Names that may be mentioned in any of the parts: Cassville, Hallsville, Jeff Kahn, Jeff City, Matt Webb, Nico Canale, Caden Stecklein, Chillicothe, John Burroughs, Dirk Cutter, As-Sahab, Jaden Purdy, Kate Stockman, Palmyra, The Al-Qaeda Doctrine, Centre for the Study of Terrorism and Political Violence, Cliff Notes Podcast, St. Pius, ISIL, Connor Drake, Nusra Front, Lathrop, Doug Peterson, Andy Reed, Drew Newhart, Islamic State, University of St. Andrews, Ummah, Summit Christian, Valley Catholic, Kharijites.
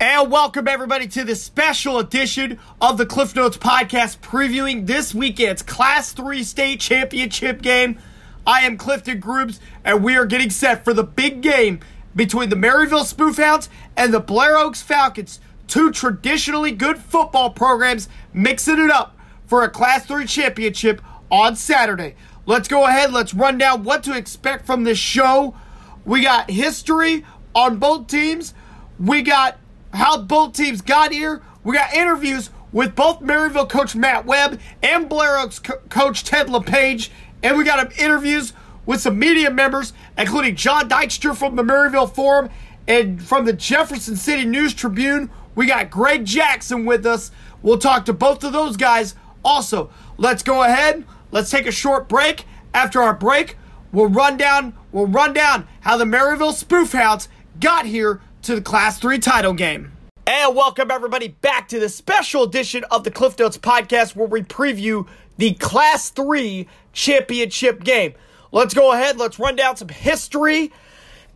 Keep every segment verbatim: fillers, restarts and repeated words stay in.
And welcome everybody to this special edition of the Cliff Notes Podcast previewing this weekend's Class three State Championship game. I am Clifton Grubbs, and we are getting set for the big game between the Maryville Spoofhounds and the Blair Oaks Falcons, two traditionally good football programs mixing it up for a Class three championship on Saturday. Let's go ahead, let's run down what to expect from this show. We got history on both teams. We got how both teams got here. We got interviews with both Maryville coach Matt Webb and Blair Oaks co- coach Ted LePage. And we got interviews with some media members, including John Dykstra from the Maryville Forum and from the Jefferson City News Tribune. We got Greg Jackson with us. We'll talk to both of those guys also. Let's go ahead. Let's take a short break. After our break, we'll run down, we'll run down how the Maryville Spoofhounds got here to the Class three title game. And welcome everybody back to the special edition of the Cliff Notes Podcast, where we preview the Class three championship game. Let's go ahead, let's run down some history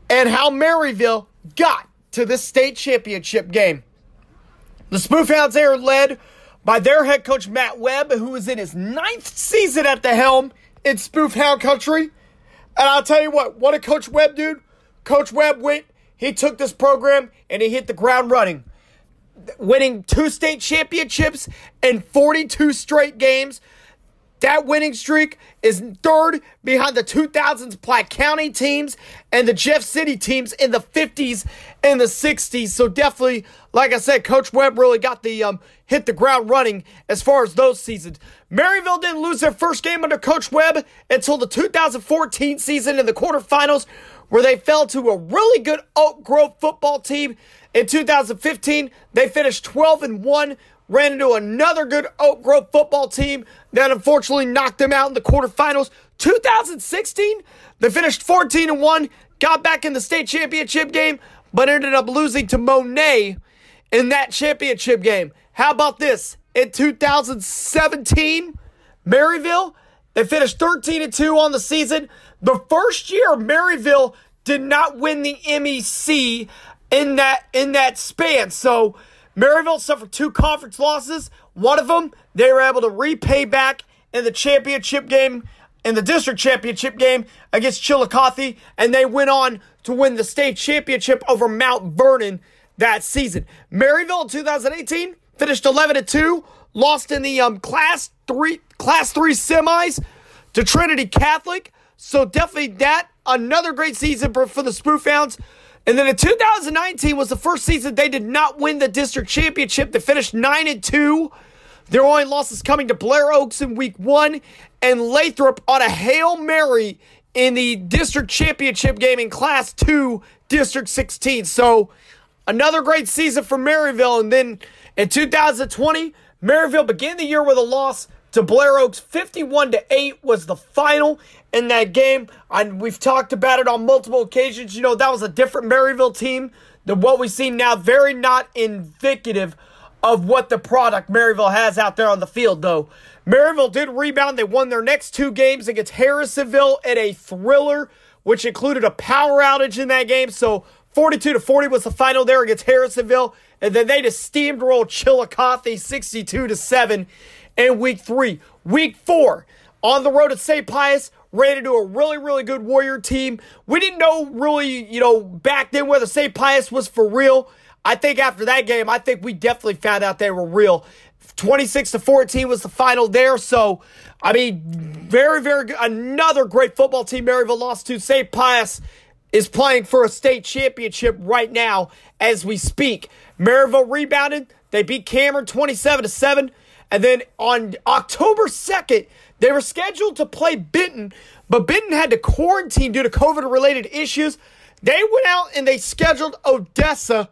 and how Maryville got to this state championship game. The Spoofhounds are led by their head coach Matt Webb, who is in his ninth season at the helm in Spoofhound country. And I'll tell you what, what a Coach Webb dude. Coach Webb went He took this program and he hit the ground running, winning two state championships and forty-two straight games. That winning streak is third behind the two thousands Platte County teams and the Jeff City teams in the fifties and the sixties. So definitely, like I said, Coach Webb really got the um, hit the ground running as far as those seasons. Maryville didn't lose their first game under Coach Webb until the two thousand fourteen season in the quarterfinals, where they fell to a really good Oak Grove football team. In two thousand fifteen, they finished twelve and one, ran into another good Oak Grove football team that unfortunately knocked them out in the quarterfinals. two thousand sixteen, they finished fourteen and one, got back in the state championship game, but ended up losing to Monett in that championship game. How about this? In two thousand seventeen, Maryville, they finished thirteen and two on the season. The first year Maryville did not win the M E C in that in that span. So Maryville suffered two conference losses. One of them, they were able to repay back in the championship game, in the district championship game against Chillicothe, and they went on to win the state championship over Mount Vernon that season. Maryville in two thousand eighteen finished eleven and two, lost in the um, class three class three semis to Trinity Catholic. So definitely that, another great season for, for the Spoofhounds. And then in two thousand nineteen was the first season they did not win the district championship. They finished nine and two. Their only losses coming to Blair Oaks in week one and Lathrop on a Hail Mary in the district championship game in Class two, District sixteen. So another great season for Maryville. And then in two thousand twenty, Maryville began the year with a loss to Blair Oaks. Fifty-one to eight was the final in that game. And we've talked about it on multiple occasions. You know, that was a different Maryville team than what we see now. Very not indicative of what the product Maryville has out there on the field, though. Maryville did rebound. They won their next two games against Harrisonville in a thriller, which included a power outage in that game. So forty-two to forty was the final there against Harrisonville. And then they just steamrolled Chillicothe sixty-two to seven in week three. Week four, on the road at Saint Pius, ran into a really, really good Warrior team. We didn't know really, you know, back then whether Saint Pius was for real. I think after that game, I think we definitely found out they were real. twenty-six to fourteen was the final there. So, I mean, very, very good. Another great football team Maryville lost to. Saint Pius is playing for a state championship right now as we speak. Maryville rebounded. They beat Cameron twenty-seven to seven. And then on October second, they were scheduled to play Benton, but Benton had to quarantine due to COVID-related issues. They went out and they scheduled Odessa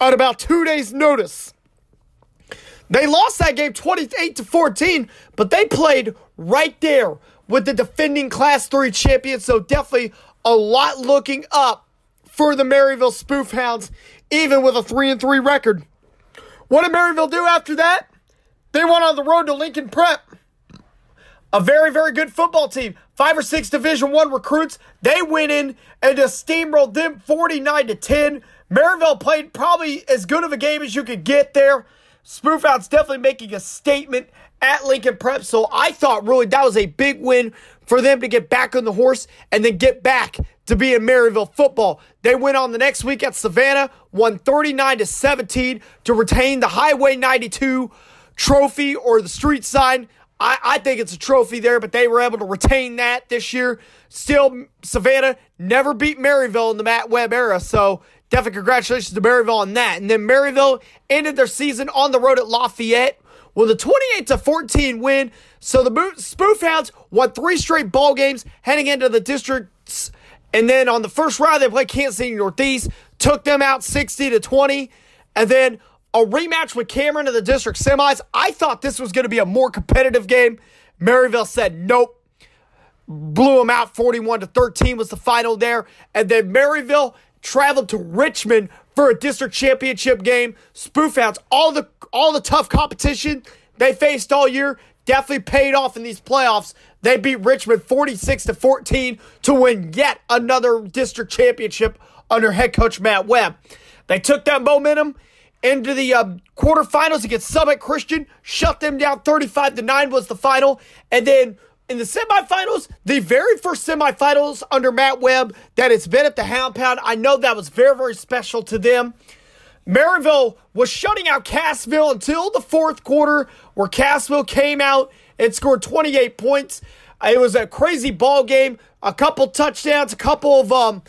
on about two days' notice. They lost that game twenty-eight to fourteen, but they played right there with the defending Class three champions, so definitely a lot looking up for the Maryville Spoofhounds, even with a three and three record. What did Maryville do after that? They went on the road to Lincoln Prep, a very, very good football team. Five or six Division One recruits. They went in and just steamrolled them forty-nine to ten. Maryville played probably as good of a game as you could get there. Spoofhounds definitely making a statement at Lincoln Prep. So I thought really that was a big win for them to get back on the horse and then get back to be in Maryville football. They went on the next week at Savannah, won thirty-nine to seventeen to retain the Highway ninety-two trophy or the street sign. I, I think it's a trophy there, but they were able to retain that this year. Still, Savannah never beat Maryville in the Matt Webb era, so definitely congratulations to Maryville on that. And then Maryville ended their season on the road at Lafayette with a twenty-eight to fourteen win. So the Spoofhounds won three straight ball games heading into the districts. And then on the first round, they played Kansas City Northeast, took them out sixty to twenty. And then a rematch with Cameron in the district semis. I thought this was going to be a more competitive game. Maryville said nope. Blew them out forty-one to thirteen was the final there. And then Maryville traveled to Richmond for a district championship game. Spoofhounds, all the all the tough competition they faced all year definitely paid off in these playoffs. They beat Richmond forty-six to fourteen to win yet another district championship under head coach Matt Webb. They took that momentum into the uh, quarterfinals against Summit Christian, shut them down thirty-five to nine was the final. And then in the semifinals, the very first semifinals under Matt Webb that it's been at the Hound Pound, I know that was very, very special to them. Maryville was shutting out Cassville until the fourth quarter, where Cassville came out and scored twenty-eight points. It was a crazy ball game, a couple touchdowns, a couple of um.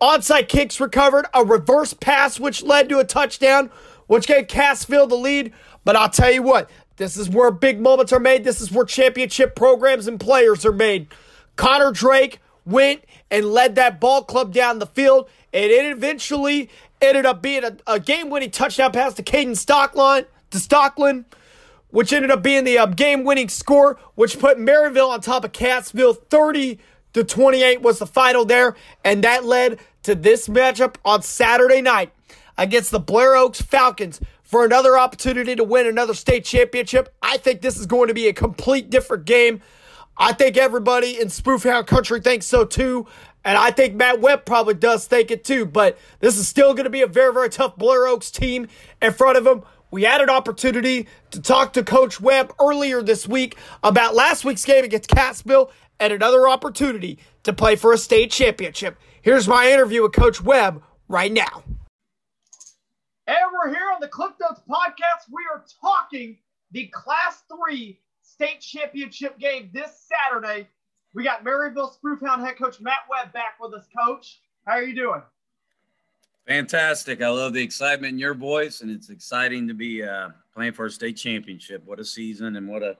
onside kicks recovered, a reverse pass which led to a touchdown, which gave Cassville the lead. But I'll tell you what, this is where big moments are made. This is where championship programs and players are made. Connor Drake went and led that ball club down the field, and it eventually ended up being a, a game-winning touchdown pass to Caden Stecklein, to Stecklein, which ended up being the um, game-winning score, which put Maryville on top of Cassville thirty The twenty-eight was the final there, and that led to this matchup on Saturday night against the Blair Oaks Falcons for another opportunity to win another state championship. I think this is going to be a complete different game. I think everybody in Spoofhound country thinks so too, and I think Matt Webb probably does think it too, but this is still going to be a very, very tough Blair Oaks team in front of them. We had an opportunity to talk to Coach Webb earlier this week about last week's game against Cassville, and another opportunity to play for a state championship. Here's my interview with Coach Webb right now. And we're here on the Cliff Notes Podcast. We are talking the Class three state championship game this Saturday. We got Maryville Spoofhound head coach Matt Webb back with us. Coach, how are you doing? Fantastic. I love the excitement in your voice, and it's exciting to be uh, playing for a state championship. What a season, and what a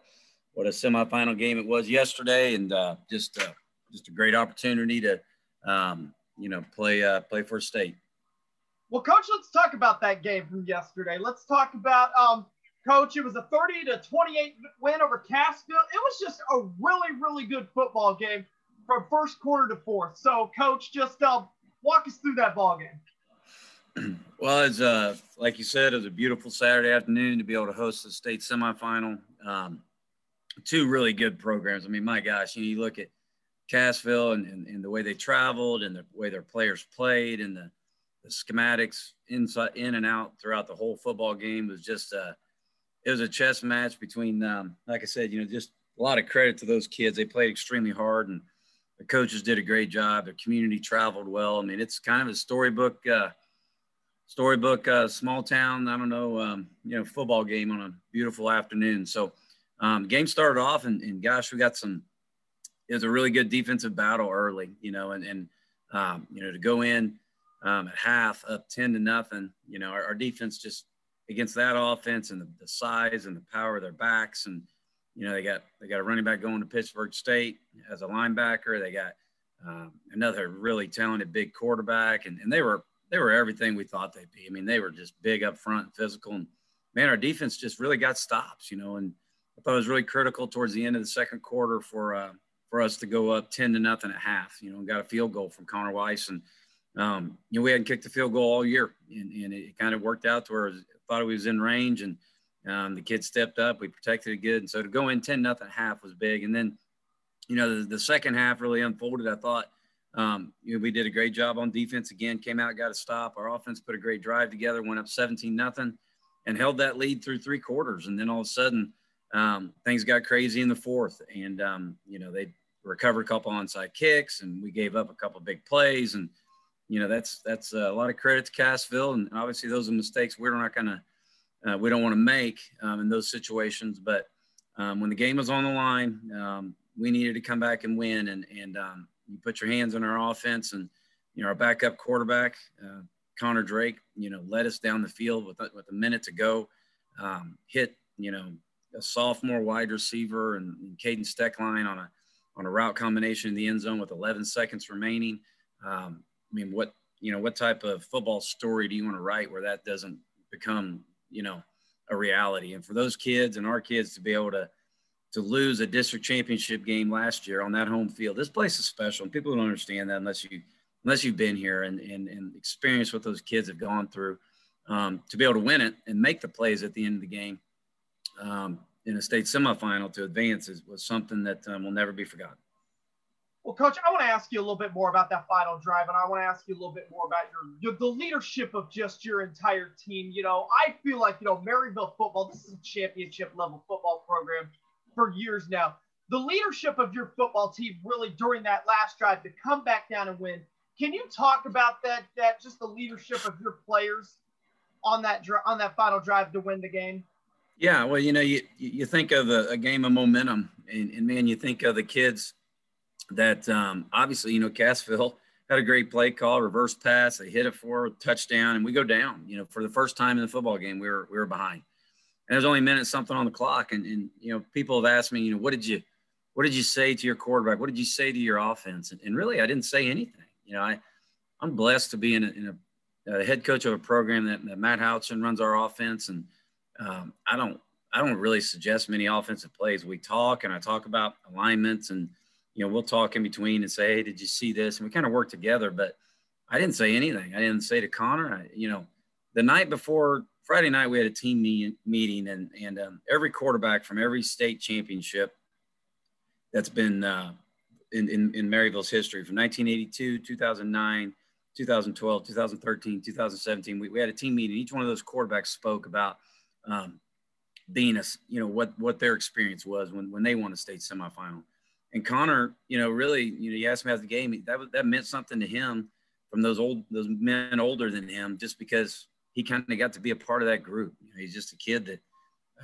What a semifinal game it was yesterday, and uh, just uh, just a great opportunity to, um, you know, play uh, play for state. Well, Coach, let's talk about that game from yesterday. Let's talk about, um, Coach, it was a thirty to twenty-eight win over Cassville. It was just a really, really good football game from first quarter to fourth. So, Coach, just uh, walk us through that ball game. Well, it's uh, like you said, it was a beautiful Saturday afternoon to be able to host the state semifinal. Um, Two really good programs. I mean, my gosh, you know, you look at Cassville and, and, and the way they traveled and the way their players played and the, the schematics inside, in and out throughout the whole football game was just a – it was a chess match between, um, like I said, you know, just a lot of credit to those kids. They played extremely hard, and the coaches did a great job. Their community traveled well. I mean, it's kind of a storybook uh, – storybook uh, small town, I don't know, um, you know, football game on a beautiful afternoon. So – Um, game started off, and, and gosh, we got some. It was a really good defensive battle early, you know, and and um, you know, to go in um, at half up ten to nothing, you know, our, our defense just against that offense and the, the size and the power of their backs, and you know, they got they got a running back going to Pittsburgh State as a linebacker. They got um, another really talented big quarterback, and, and they were they were everything we thought they'd be. I mean, they were just big up front, and physical, and man, our defense just really got stops, you know, and I thought it was really critical towards the end of the second quarter for uh, for us to go up ten to nothing at half. You know, and got a field goal from Connor Weiss, and um, you know, we hadn't kicked a field goal all year, and, and it kind of worked out to where I thought we was in range, and um, the kids stepped up, we protected it good, and so to go in ten nothing at half was big. And then, you know, the, the second half really unfolded. I thought Um, you know, we did a great job on defense again, came out, got a stop. Our offense put a great drive together, went up seventeen nothing and held that lead through three quarters. And then all of a sudden um, things got crazy in the fourth. And, um, you know, they recovered a couple onside kicks and we gave up a couple big plays. And, you know, that's that's a lot of credit to Cassville. And obviously those are mistakes we're not going to uh, we don't want to make um, in those situations. But um, when the game was on the line, um, we needed to come back and win. And, and um, you put your hands on our offense and, you know, our backup quarterback, uh, Connor Drake, you know, led us down the field with, with a minute to go, um, hit, you know, a sophomore wide receiver and, and Caden Stecklein on a, on a route combination in the end zone with eleven seconds remaining. Um, I mean, what, you know, what type of football story do you want to write where that doesn't become, you know, a reality? And for those kids and our kids to be able to, to lose a district championship game last year on that home field, this place is special. And people don't understand that unless you, unless you've been here and, and, and experienced what those kids have gone through, um, to be able to win it and make the plays at the end of the game, um, in a state semifinal to advance is, was something that um, will never be forgotten. Well, Coach, I want to ask you a little bit more about that final drive, and I want to ask you a little bit more about your, your the leadership of just your entire team. You know, I feel like, you know, Maryville football, this is a championship-level football program for years now. The leadership of your football team really during that last drive to come back down and win. Can you talk about that, that just the leadership of your players on that on that final drive to win the game? Yeah, well, you know, you, you think of a, a game of momentum, and, and, man, you think of the kids that um, obviously, you know, Cassville had a great play call, reverse pass. They hit it for a touchdown, and we go down. You know, for the first time in the football game, we were, we were behind. And there's only a minute something on the clock, and, and, you know, people have asked me, you know, what did you what did you say to your quarterback? What did you say to your offense? And, and really, I didn't say anything. You know, I, I'm blessed to be in a, in a, a head coach of a program that, that Matt Houchin runs our offense, and Um, I don't, I don't really suggest many offensive plays. We talk and I talk about alignments and, you know, we'll talk in between and say, hey, did you see this? And we kind of work together, but I didn't say anything. I didn't say to Connor, I, you know, the night before Friday night, we had a team meeting, meeting and, and um, every quarterback from every state championship that's been uh, in, in, in Maryville's history from nineteen eighty-two, two thousand nine, two thousand twelve, two thousand thirteen, two thousand seventeen, we, we had a team meeting. Each one of those quarterbacks spoke about Um, being a, you know, what, what their experience was when, when they won a state semifinal. And Connor, you know, really, you know, you asked me how the game, that was, that meant something to him from those old, those men older than him, just because he kind of got to be a part of that group. You know, he's just a kid that,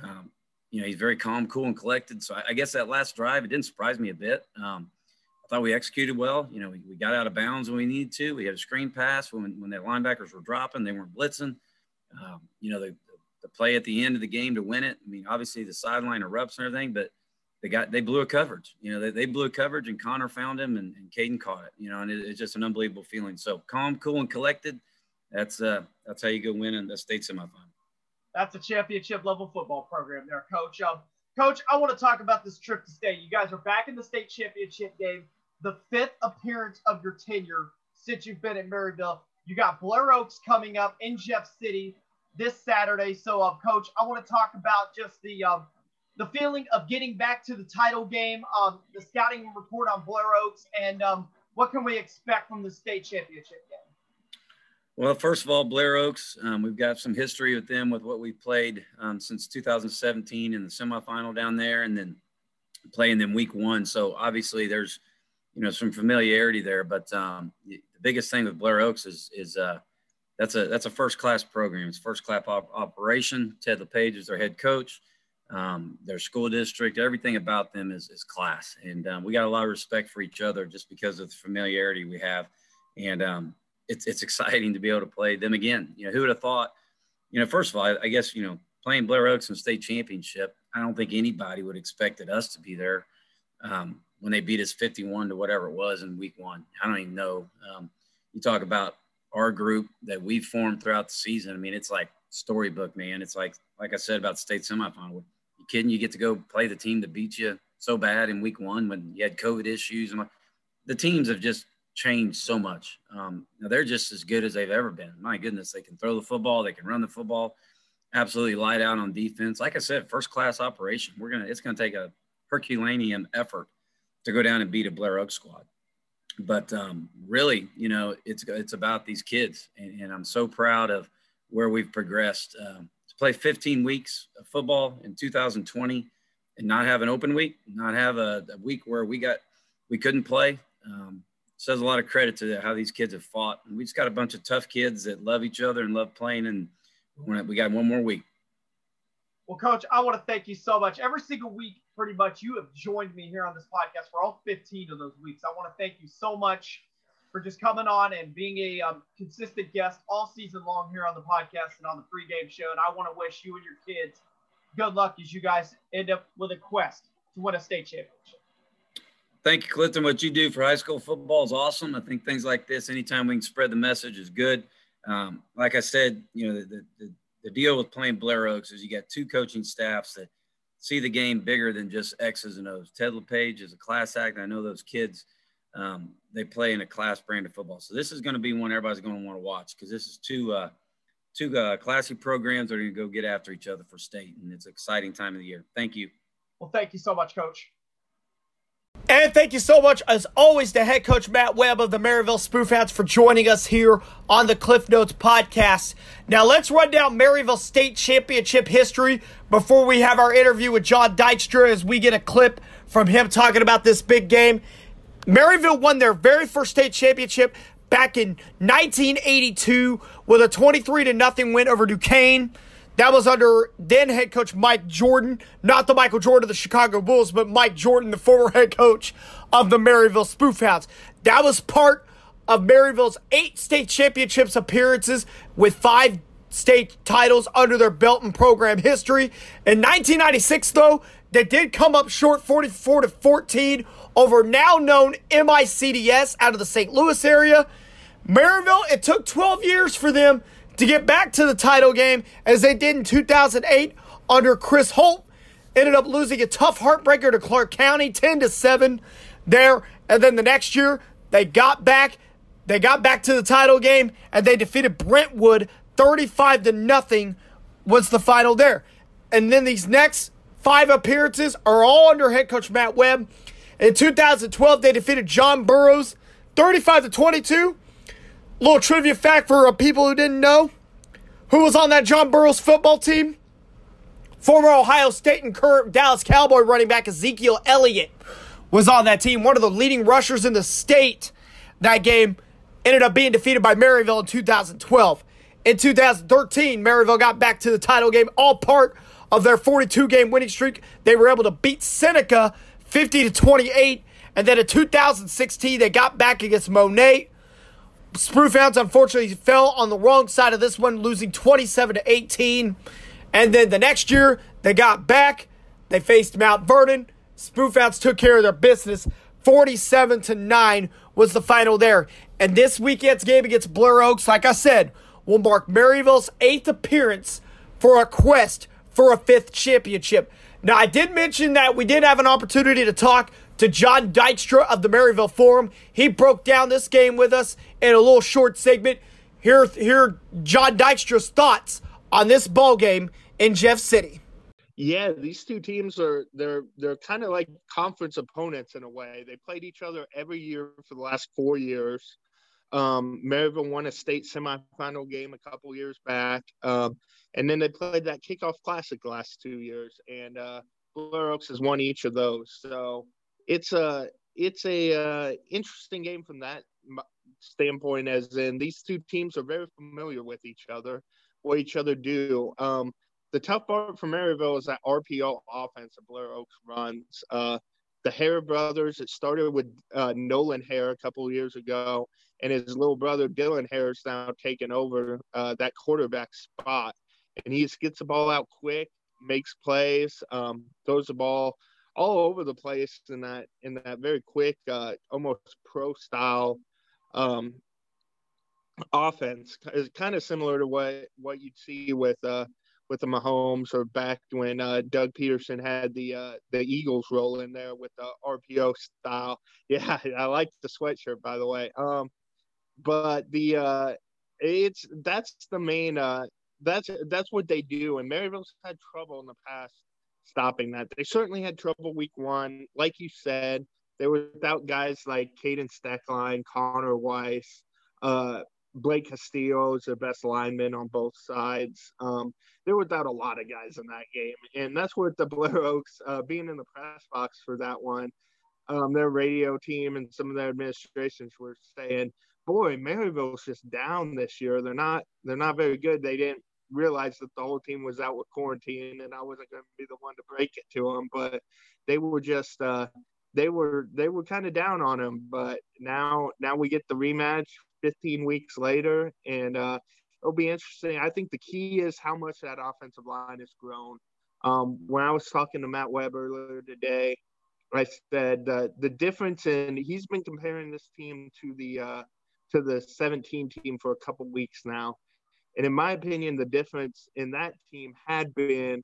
um, you know, he's very calm, cool, and collected. So I, I guess that last drive, it didn't surprise me a bit. Um, I thought we executed well. You know, we, we got out of bounds when we needed to. We had a screen pass when, when the linebackers were dropping, they weren't blitzing. Um, you know, they, the play at the end of the game to win it. I mean, obviously the sideline erupts and everything, but they got, they blew a coverage, you know, they, they blew a coverage and Connor found him and, and Caden caught it, you know, and it, it's just an unbelievable feeling. So calm, cool, and collected. That's uh, that's how you go win in the state semifinal. That's a championship level football program there, Coach. Um, Coach, I want to talk about this trip to state. You guys are back in the state championship game, the fifth appearance of your tenure since you've been at Maryville. You got Blair Oaks coming up in Jeff City this Saturday. So, um, Coach, I want to talk about just the um, the feeling of getting back to the title game, um, the scouting report on Blair Oaks, and um, what can we expect from the state championship game? Well, first of all, Blair Oaks, um, we've got some history with them with what we played um, since two thousand seventeen in the semifinal down there and then playing them week one. So, obviously, there's, you know, some familiarity there. But um, the biggest thing with Blair Oaks is, is uh, That's a that's a first-class program. It's first-class op- operation. Ted LePage is their head coach. Um, their school district, everything about them is, is class. And um, we got a lot of respect for each other just because of the familiarity we have. And um, it's it's exciting to be able to play them again. You know, who would have thought? You know, first of all, I, I guess, you know, playing Blair Oaks in the state championship, I don't think anybody would have expected us to be there um, when they beat us fifty-one to whatever it was in week one. I don't even know. Um, you talk about our group that we've formed throughout the season. I mean, it's like storybook, man. It's like, like I said about state semifinal, you kidding? You get to go play the team that beat you so bad in week one when you had COVID issues. And the teams have just changed so much. Um, now they're just as good as they've ever been. My goodness, they can throw the football. They can run the football. Absolutely light out on defense. Like I said, first-class operation. We're going to, it's going to take a Herculean effort to go down and beat a Blair Oak squad. but um, really, you know, it's it's about these kids, and, and I'm so proud of where we've progressed. Um, to play fifteen weeks of football in two thousand twenty and not have an open week, not have a, a week where we got we couldn't play, um, says a lot of credit to how these kids have fought. And we just got a bunch of tough kids that love each other and love playing, and we got one more week. Well, Coach, I want to thank you so much. Every single week, pretty much, you have joined me here on this podcast for all fifteen of those weeks. I want to thank you so much for just coming on and being a um, consistent guest all season long here on the podcast and on the pregame show. And I want to wish you and your kids good luck as you guys end up with a quest to win a state championship. Thank you, Clifton. What you do for high school football is awesome. I think things like this, anytime we can spread the message, is good. Um, like I said, you know, the, the, the deal with playing Blair Oaks is you got two coaching staffs that see the game bigger than just X's and O's. Ted LePage is a class act. I know those kids, um, they play in a class brand of football. So this is going to be one everybody's going to want to watch, because this is two, uh, two uh, classy programs that are going to go get after each other for state. And it's an exciting time of the year. Thank you. Well, thank you so much, Coach. And thank you so much, as always, to head coach Matt Webb of the Maryville Spoofhounds for joining us here on the Cliff Notes podcast. Now let's run down Maryville State Championship history before we have our interview with John Dykstra, as we get a clip from him talking about this big game. Maryville won their very first state championship back in nineteen eighty-two with a twenty-three to nothing win over Duquesne. That was under then head coach Mike Jordan, not the Michael Jordan of the Chicago Bulls, but Mike Jordan, the former head coach of the Maryville Spoofhounds. That was part of Maryville's eight state championships appearances with five state titles under their belt in program history. In nineteen ninety-six, though, they did come up short forty-four to fourteen over now known M I C D S out of the Saint Louis area. Maryville, it took twelve years for them to get back to the title game, as they did in two thousand eight under Chris Holt. Ended up losing a tough heartbreaker to Clark County, ten to seven there. And then the next year, they got back. They got back to the title game, and they defeated Brentwood, thirty-five to nothing was the final there. And then these next five appearances are all under head coach Matt Webb. In two thousand twelve, they defeated John Burroughs, thirty-five to twenty-two. Little trivia fact for people who didn't know who was on that John Burroughs football team: former Ohio State and current Dallas Cowboy running back Ezekiel Elliott was on that team. One of the leading rushers in the state. That game ended up being defeated by Maryville in two thousand twelve. In two thousand thirteen, Maryville got back to the title game, all part of their forty-two game winning streak. They were able to beat Seneca fifty to twenty-eight. And then in two thousand sixteen, they got back against Monett. Spoofhounds unfortunately fell on the wrong side of this one, losing twenty-seven to eighteen. And then the next year, they got back. They faced Mount Vernon. Spoofhounds took care of their business. forty-seven to nine was the final there. And this weekend's game against Blair Oaks, like I said, will mark Maryville's eighth appearance for a quest for a fifth championship. Now, I did mention that we did have an opportunity to talk to John Dykstra of the Maryville Forum. He broke down this game with us in a little short segment. Here, here are John Dykstra's thoughts on this ball game in Jeff City. Yeah, these two teams are they're they're kind of like conference opponents in a way. They played each other every year for the last four years. Um, Maryville won a state semifinal game a couple years back, um, and then they played that kickoff classic the last two years. And uh, Blair Oaks has won each of those. So. It's a it's a uh, interesting game from that standpoint, as in these two teams are very familiar with each other, what each other do. Um, the tough part for Maryville is that R P O offense that Blair Oaks runs. Uh, the Hare brothers, it started with uh, Nolan Hare a couple of years ago, and his little brother Dylan Hare is now taking over uh, that quarterback spot. And he just gets the ball out quick, makes plays, um, throws the ball all over the place in that in that very quick, uh, almost pro-style um, offense. It's kind of similar to what, what you'd see with uh, with the Mahomes, or back when uh, Doug Peterson had the uh, the Eagles roll in there with the R P O style. Yeah, I like the sweatshirt, by the way. Um, but the uh, it's that's the main uh, that's that's what they do. And Maryville's had trouble in the past stopping that. They certainly had trouble week one. Like you said, They were without guys like Caden Stecklein, Connor Weiss, uh, Blake Castillo is their best lineman on both sides. Um, they were without a lot of guys in that game. And that's where the Blair Oaks, uh, being in the press box for that one, um, their radio team and some of their administrations were saying, boy, Maryville's just down this year. They're not, they're not very good. They didn't realize that the whole team was out with quarantine and I wasn't going to be the one to break it to them, but they were just, uh, they were, they were kind of down on them, but now, now we get the rematch fifteen weeks later, and uh, it'll be interesting. I think the key is how much that offensive line has grown. Um, when I was talking to Matt Webb earlier today, I said uh, the difference in, he's been comparing this team to the uh, to the seventeen team for a couple weeks now, and in my opinion, the difference in that team had been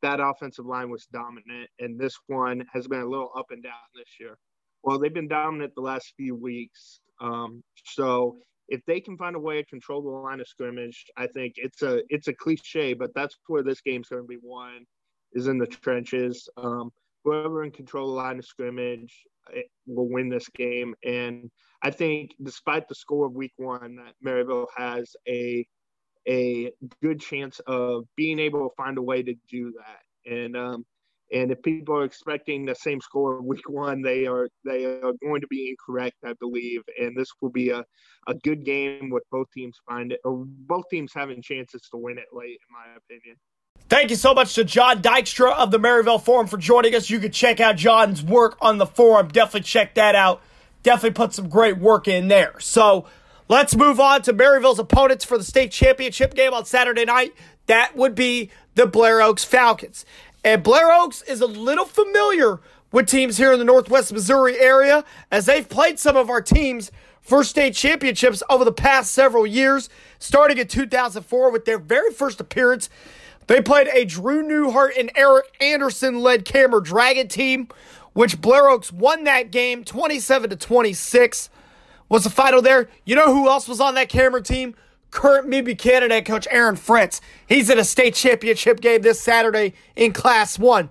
that offensive line was dominant, and this one has been a little up and down this year. Well, they've been dominant the last few weeks. Um, so if they can find a way to control the line of scrimmage, I think it's a it's a cliche, but that's where this game's going to be won, is in the trenches. Um, whoever can control the line of scrimmage will win this game. And I think despite the score of week one, that Maryville has a a good chance of being able to find a way to do that. And um, And if people are expecting the same score week one, they are they are going to be incorrect, I believe. And this will be a, a good game with both teams find it, or both teams having chances to win it late, in my opinion. Thank you so much to John Dykstra of the Maryville Forum for joining us. You can check out John's work on the forum. Definitely check that out. Definitely put some great work in there. So let's move on to Maryville's opponents for the state championship game on Saturday night. That would be the Blair Oaks Falcons. And Blair Oaks is a little familiar with teams here in the Northwest Missouri area, as they've played some of our teams for state championships over the past several years, starting in two thousand four with their very first appearance. They played a Drew Newhart and Eric Anderson-led Cameron Dragon team, which Blair Oaks won that game twenty-seven to twenty-six. Was the final there? You know who else was on that Cameron team? Current Mid-B candidate coach Aaron Frentz. He's in a state championship game this Saturday in Class one.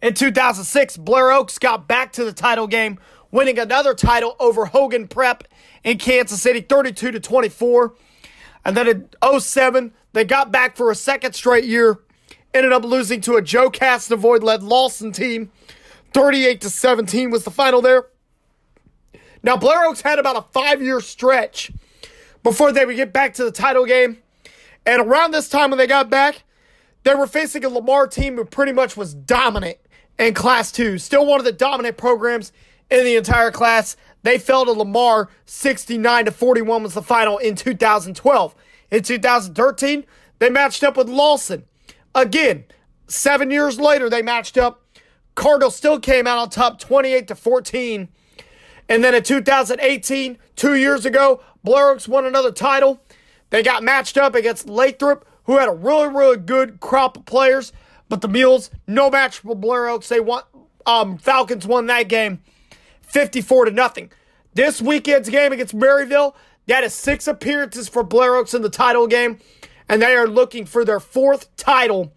In two thousand six, Blair Oaks got back to the title game, winning another title over Hogan Prep in Kansas City, thirty-two to twenty-four. And then in oh seven, they got back for a second straight year, ended up losing to a Joe Castavoid-led Lawson team. thirty-eight to seventeen was the final there. Now, Blair Oaks had about a five-year stretch before they would get back to the title game. And around this time when they got back, they were facing a Lamar team who pretty much was dominant in Class two. Still one of the dominant programs in the entire class. They fell to Lamar, sixty-nine to forty-one was the final in two thousand twelve. In two thousand thirteen, they matched up with Lawson. Again, seven years later, they matched up. Cardinal still came out on top, twenty-eight to fourteen. And then in two thousand eighteen, two years ago, Blair Oaks won another title. They got matched up against Lathrop, who had a really, really good crop of players. But the Mules, no match for Blair Oaks. They won, um, Falcons won that game fifty-four to nothing. This weekend's game against Maryville, that is six appearances for Blair Oaks in the title game. And they are looking for their fourth title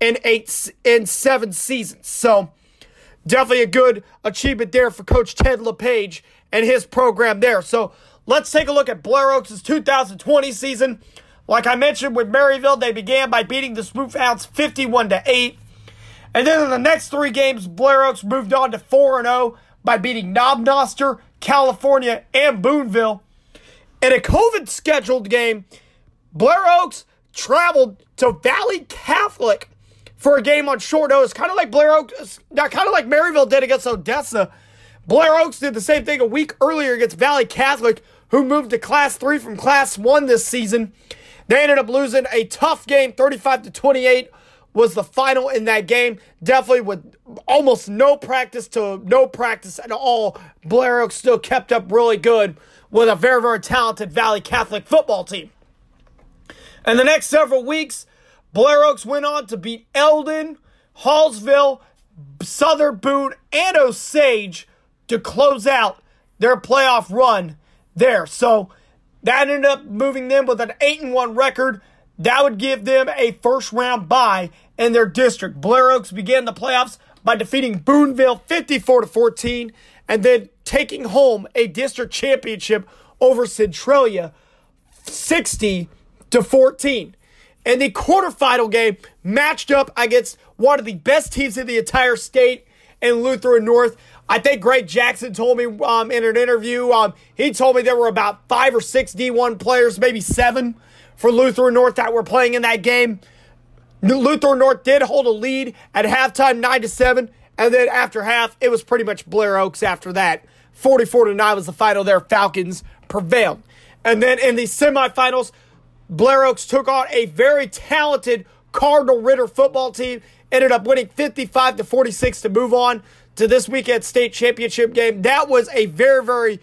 in, eight, in seven seasons. So definitely a good achievement there for Coach Ted LePage and his program there. So let's take a look at Blair Oaks' two thousand twenty season. Like I mentioned with Maryville, they began by beating the Spoofhounds fifty-one to eight. And then in the next three games, Blair Oaks moved on to four and oh by beating Knob Noster, California, and Boonville. In a COVID-scheduled game, Blair Oaks traveled to Valley Catholic for a game on short notice, kind of like Blair Oaks, not kind of like Maryville did against Odessa. Blair Oaks did the same thing a week earlier against Valley Catholic, who moved to Class three from Class one this season. They ended up losing a tough game. thirty-five to twenty-eight was the final in that game. Definitely with almost no practice to no practice at all, Blair Oaks still kept up really good with a very, very talented Valley Catholic football team. In the next several weeks, Blair Oaks went on to beat Eldon, Hallsville, Southern Boone, and Osage to close out their playoff run there. So that ended up moving them with an eight and one record. That would give them a first-round bye in their district. Blair Oaks began the playoffs by defeating Boonville fifty-four to fourteen and then taking home a district championship over Centralia sixty to fourteen. And the quarterfinal game matched up against one of the best teams in the entire state in Lutheran North. I think Greg Jackson told me um, in an interview, um, he told me there were about five or six D one players, maybe seven for Lutheran North that were playing in that game. Lutheran North did hold a lead at halftime, nine to seven, and then after half, it was pretty much Blair Oaks after that. forty-four to nine was the final there. Falcons prevailed. And then in the semifinals, Blair Oaks took on a very talented Cardinal Ritter football team, ended up winning fifty-five to forty-six to move on to this weekend's state championship game. That was a very, very,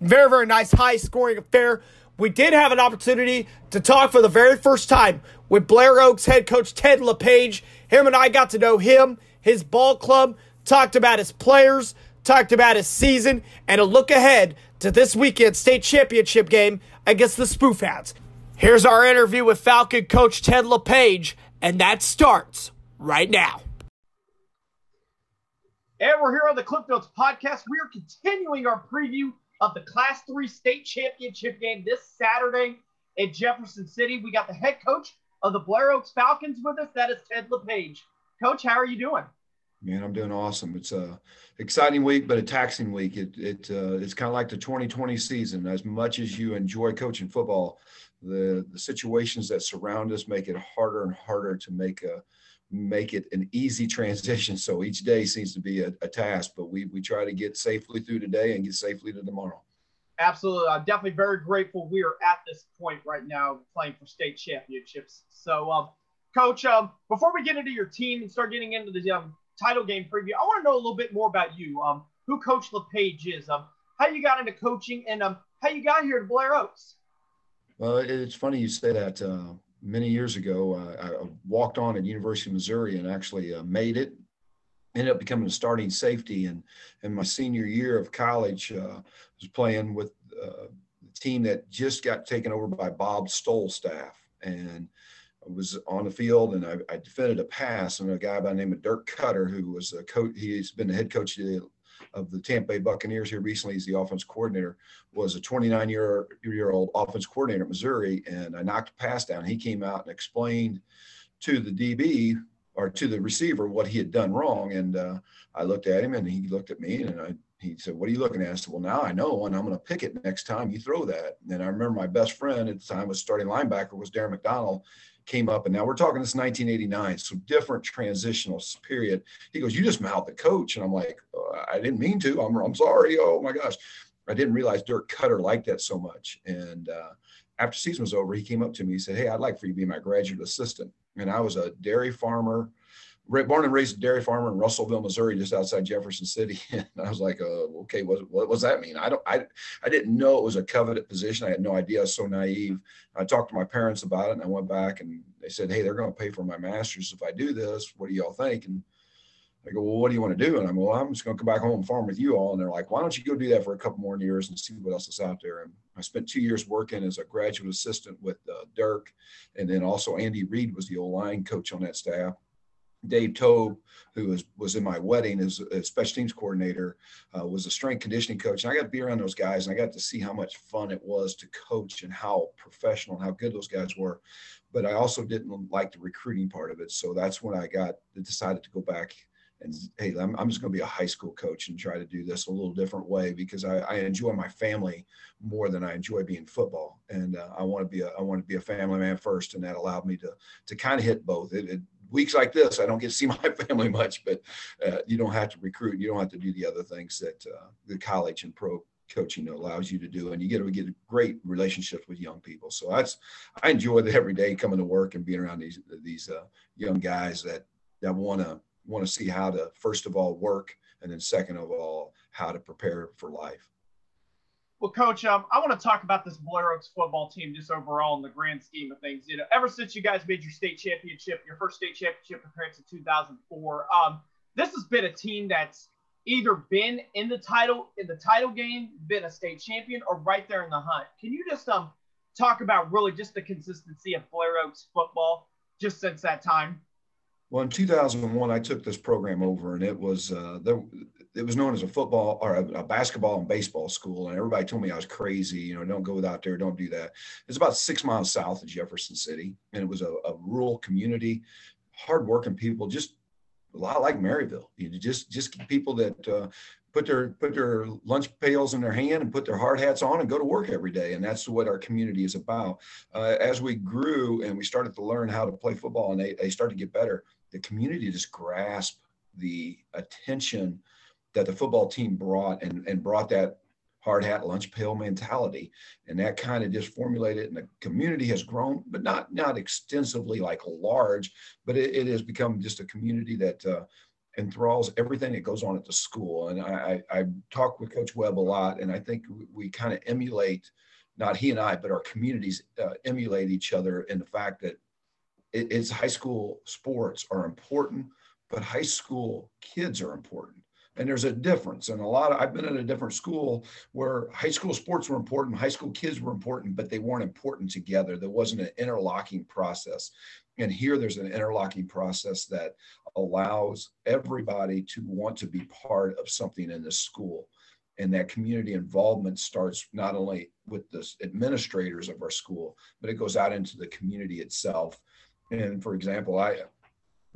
very, very nice high-scoring affair. We did have an opportunity to talk for the very first time with Blair Oaks head coach Ted LePage. Him and I got to know him, his ball club, talked about his players, talked about his season, and a look ahead to this weekend's state championship game against the Spoofhounds. Here's our interview with Falcon coach Ted LePage, and that starts right now. And we're here on the Cliff Notes Podcast. We are continuing our preview of the Class three State Championship game this Saturday in Jefferson City. We got the head coach of the Blair Oaks Falcons with us. That is Ted LePage. Coach, how are you doing? Man, I'm doing awesome. It's an exciting week, but a taxing week. It, it uh, it's kind of like the twenty twenty season. As much as you enjoy coaching football, the, the situations that surround us make it harder and harder to make a make it an easy transition. So each day seems to be a, a task, but we we try to get safely through today and get safely to tomorrow. Absolutely. I'm definitely very grateful we are at this point right now playing for state championships. So, um, Coach, um, before we get into your team and start getting into the um, title game preview, I want to know a little bit more about you, um, who Coach LePage is, um, how you got into coaching, and um, how you got here to Blair Oaks. Well, it's funny you say that. Uh, many years ago, I, I walked on at University of Missouri and actually uh, made it, ended up becoming a starting safety. And in my senior year of college, I uh, was playing with uh, a team that just got taken over by Bob Stolstaff. And I was on the field and I, I defended a pass, and a guy by the name of Dirk Cutter, who was a coach, he's been the head coach of the Tampa Bay Buccaneers here recently. He's the offense coordinator, was a twenty-nine-year-old offense coordinator at Missouri, and I knocked a pass down. He came out and explained to the D B or to the receiver what he had done wrong, and uh, I looked at him, and he looked at me, and I, he said, "What are you looking at?" I said, "Well, now I know, and I'm going to pick it next time you throw that." And I remember my best friend at the time was starting linebacker was Darren McDonald, came up, and now we're talking this nineteen eighty-nine, so different transitional period. He goes, "You just mouthed the coach." And I'm like, oh, I didn't mean to. I'm, I'm sorry. Oh my gosh. I didn't realize Dirk Cutter liked that so much. And uh, after season was over, he came up to me, he said, "Hey, I'd like for you to be my graduate assistant." And I was a dairy farmer, born and raised a dairy farmer in Russellville, Missouri, just outside Jefferson City. And I was like, uh, okay, what, what does that mean? I don't, I, I didn't know it was a coveted position. I had no idea. I was so naive. I talked to my parents about it, and I went back and they said, "Hey, they're going to pay for my master's if I do this. What do y'all think?" And I go, "Well, what do you want to do?" And I'm, well, I'm just going to come back home and farm with you all. And they're like, "Why don't you go do that for a couple more years and see what else is out there?" And I spent two years working as a graduate assistant with uh, Dirk. And then also Andy Reed was the old line coach on that staff. Dave Tobe, who was, was in my wedding as a special teams coordinator, uh, was a strength conditioning coach. And I got to be around those guys, and I got to see how much fun it was to coach and how professional and how good those guys were. But I also didn't like the recruiting part of it. So that's when I got decided to go back and, hey, I'm, I'm just going to be a high school coach and try to do this a little different way, because I, I enjoy my family more than I enjoy being football. And uh, I want to be a, I want to be a family man first. And that allowed me to, to kind of hit both. It, it, Weeks like this, I don't get to see my family much, but uh, you don't have to recruit. You don't have to do the other things that uh, the college and pro coaching allows you to do, and you get to get great relationships with young people. So that's I enjoy the every day coming to work and being around these these uh, young guys that that want to want to see how to first of all work, and then second of all how to prepare for life. Well, Coach, um, I want to talk about this Blair Oaks football team just overall in the grand scheme of things. You know, ever since you guys made your state championship, your first state championship appearance in two thousand four, um, this has been a team that's either been in the title in the title game, been a state champion, or right there in the hunt. Can you just um talk about really just the consistency of Blair Oaks football just since that time? Well, in two thousand one, I took this program over, and it was uh, there, it was known as a football or a, a basketball and baseball school, and everybody told me I was crazy. You know, don't go out there, don't do that. It's about six miles south of Jefferson City, and it was a, a rural community, hardworking people, just a lot like Maryville. You know, just just people that uh, put their put their lunch pails in their hand and put their hard hats on and go to work every day. And that's what our community is about. Uh, as we grew and we started to learn how to play football, and they, they started to get better, the community just grasped the attention that the football team brought, and, and brought that hard hat, lunch pail mentality. And that kind of just formulated, and the community has grown, but not, not extensively like large, but it, it has become just a community that uh, enthralls everything that goes on at the school. And I, I, I talk with Coach Webb a lot, and I think we, we kind of emulate, not he and I, but our communities uh, emulate each other in the fact that it, it's high school sports are important, but high school kids are important. And there's a difference. And a lot of, I've been in a different school where high school sports were important, high school kids were important, but they weren't important together. There wasn't an interlocking process. And here there's an interlocking process that allows everybody to want to be part of something in the school. And that community involvement starts not only with the administrators of our school, but it goes out into the community itself. And for example, I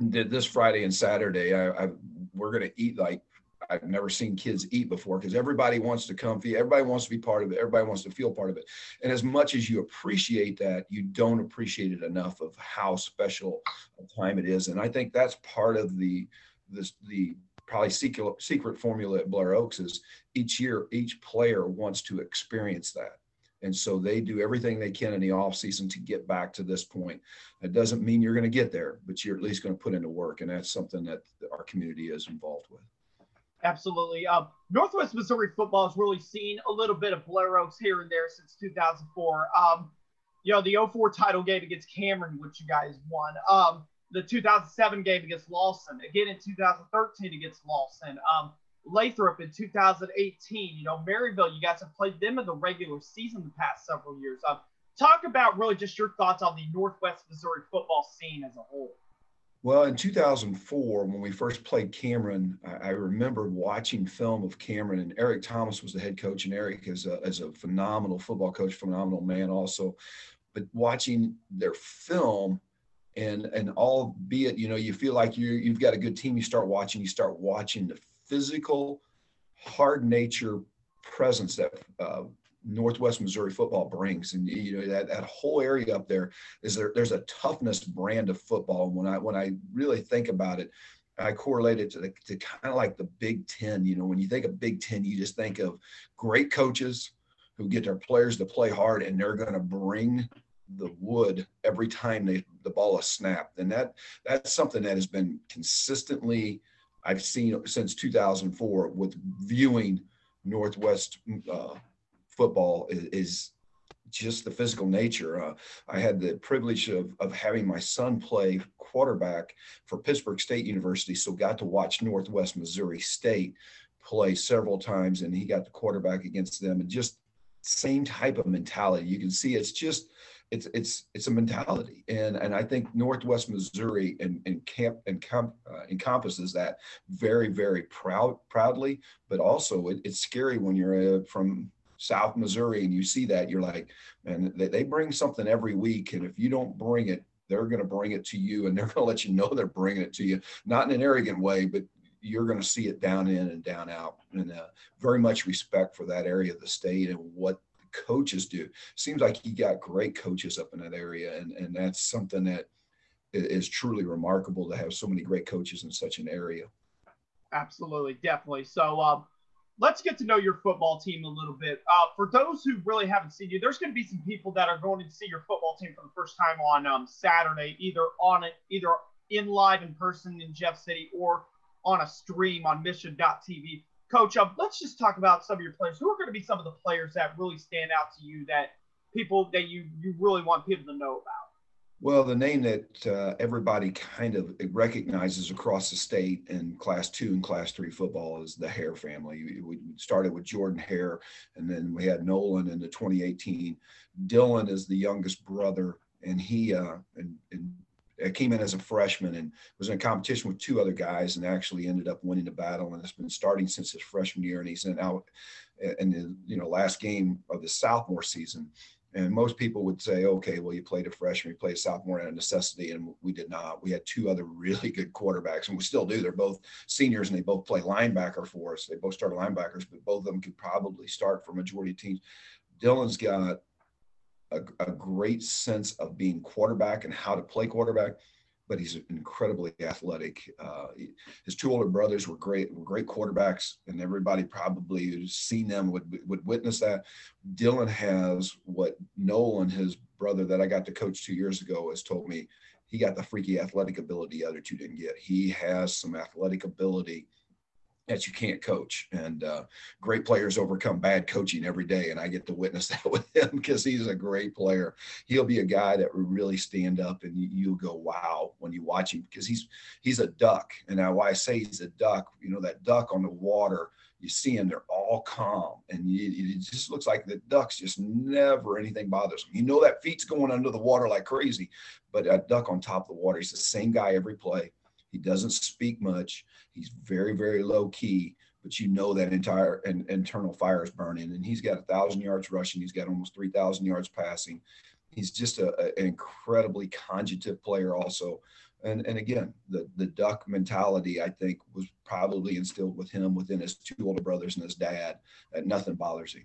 did this Friday and Saturday, I, I we're going to eat like I've never seen kids eat before, because everybody wants to come, everybody wants to be part of it, everybody wants to feel part of it. And as much as you appreciate that, you don't appreciate it enough of how special a time it is. And I think that's part of the this the probably secret, secret formula at Blair Oaks is each year, each player wants to experience that. And so they do everything they can in the off season to get back to this point. That doesn't mean you're going to get there, but you're at least going to put into work. And that's something that our community is involved with. Absolutely. Um, Northwest Missouri football has really seen a little bit of Blair Oaks here and there since two thousand four. Um, you know, the oh four title game against Cameron, which you guys won. Um, the two thousand seven game against Lawson. Again, in two thousand thirteen against Lawson. Um, Lathrop in two thousand eighteen. You know, Maryville, you guys have played them in the regular season the past several years. Um, talk about really just your thoughts on the Northwest Missouri football scene as a whole. Well, in two thousand four, when we first played Cameron, I, I remember watching film of Cameron, and Eric Thomas was the head coach, and Eric is a, is a phenomenal football coach, phenomenal man also. But watching their film, and and albeit, you know, you feel like you you've got a good team, you start watching, you start watching the physical, hard nature presence that uh, Northwest Missouri football brings. And you know, that, that whole area up there is there, there's a toughness brand of football. When I, when I really think about it, I correlate it to, the, to kind of like the Big Ten. You know, when you think of Big Ten, you just think of great coaches who get their players to play hard, and they're going to bring the wood every time they, the ball is snapped. And that, that's something that has been consistently, I've seen since two thousand four with viewing Northwest uh, football is, is just the physical nature. Uh, I had the privilege of, of having my son play quarterback for Pittsburgh State University, so got to watch Northwest Missouri State play several times, and he got the quarterback against them, and just same type of mentality. You can see it's just it's it's it's a mentality, and and I think Northwest Missouri and and camp and comp, uh, encompasses that very very proud proudly. But also it, it's scary when you're uh, from South Missouri and you see that, you're like, man, they, they bring something every week, and if you don't bring it, they're going to bring it to you, and they're going to let you know they're bringing it to you, not in an arrogant way, but you're going to see it down in and down out. And uh, very much respect for that area of the state and what the coaches do. Seems like you got great coaches up in that area, and and that's something that is truly remarkable, to have so many great coaches in such an area. Absolutely, definitely. So um let's get to know your football team a little bit. Uh, for those who really haven't seen you, there's going to be some people that are going to see your football team for the first time on um, Saturday, either on it, either in live in person in Jeff City or on a stream on mission dot t v. Coach, um, let's just talk about some of your players. Who are going to be some of the players that really stand out to you, that people that you, you really want people to know about? Well, the name that uh, everybody kind of recognizes across the state in class two and class three football is the Hare family. We started with Jordan Hare, and then we had Nolan in the twenty eighteen. Dylan is the youngest brother, and he uh, and, and I came in as a freshman and was in a competition with two other guys and actually ended up winning the battle. And it's been starting since his freshman year. And he's in out in the you know last game of the sophomore season. And most people would say, okay, well, you played a freshman, you played a sophomore out of necessity, and we did not. We had two other really good quarterbacks, and we still do. They're both seniors, and they both play linebacker for us. They both start linebackers, but both of them could probably start for majority of teams. Dylan's got a, a great sense of being quarterback and how to play quarterback, but he's incredibly athletic. Uh, his two older brothers were great, were great quarterbacks, and everybody probably who's seen them would would witness that. Dylan has what Nolan, his brother that I got to coach two years ago, has told me. He got the freaky athletic ability the other two didn't get. He has some athletic ability that you can't coach, and uh, great players overcome bad coaching every day, and I get to witness that with him because he's a great player. He'll be a guy that will really stand up, and you, you'll go, wow, when you watch him, because he's he's a duck. And now why I say he's a duck, you know, that duck on the water, you see him, they're all calm, and you, it just looks like the ducks just never anything bothers them. You know that feet's going under the water like crazy, but a duck on top of the water, he's the same guy every play. He doesn't speak much. He's very, very low key, but you know that entire and, internal fire is burning. And he's got a thousand yards rushing. He's got almost three thousand yards passing. He's just a, a, an incredibly cognitive player also. And, and again, the, the duck mentality, I think, was probably instilled with him within his two older brothers and his dad, that nothing bothers him.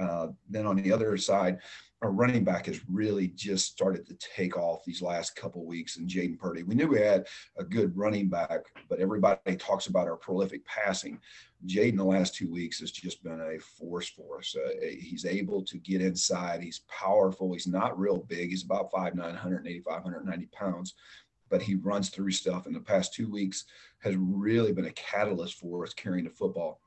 Uh, then on the other side, our running back has really just started to take off these last couple weeks. And Jaden Purdy, we knew we had a good running back, but everybody talks about our prolific passing. Jaden, the last two weeks, has just been a force for us. Uh, he's able to get inside. He's powerful. He's not real big. He's about five nine, one eighty-five, one ninety pounds, but he runs through stuff. And the past two weeks has really been a catalyst for us carrying the football.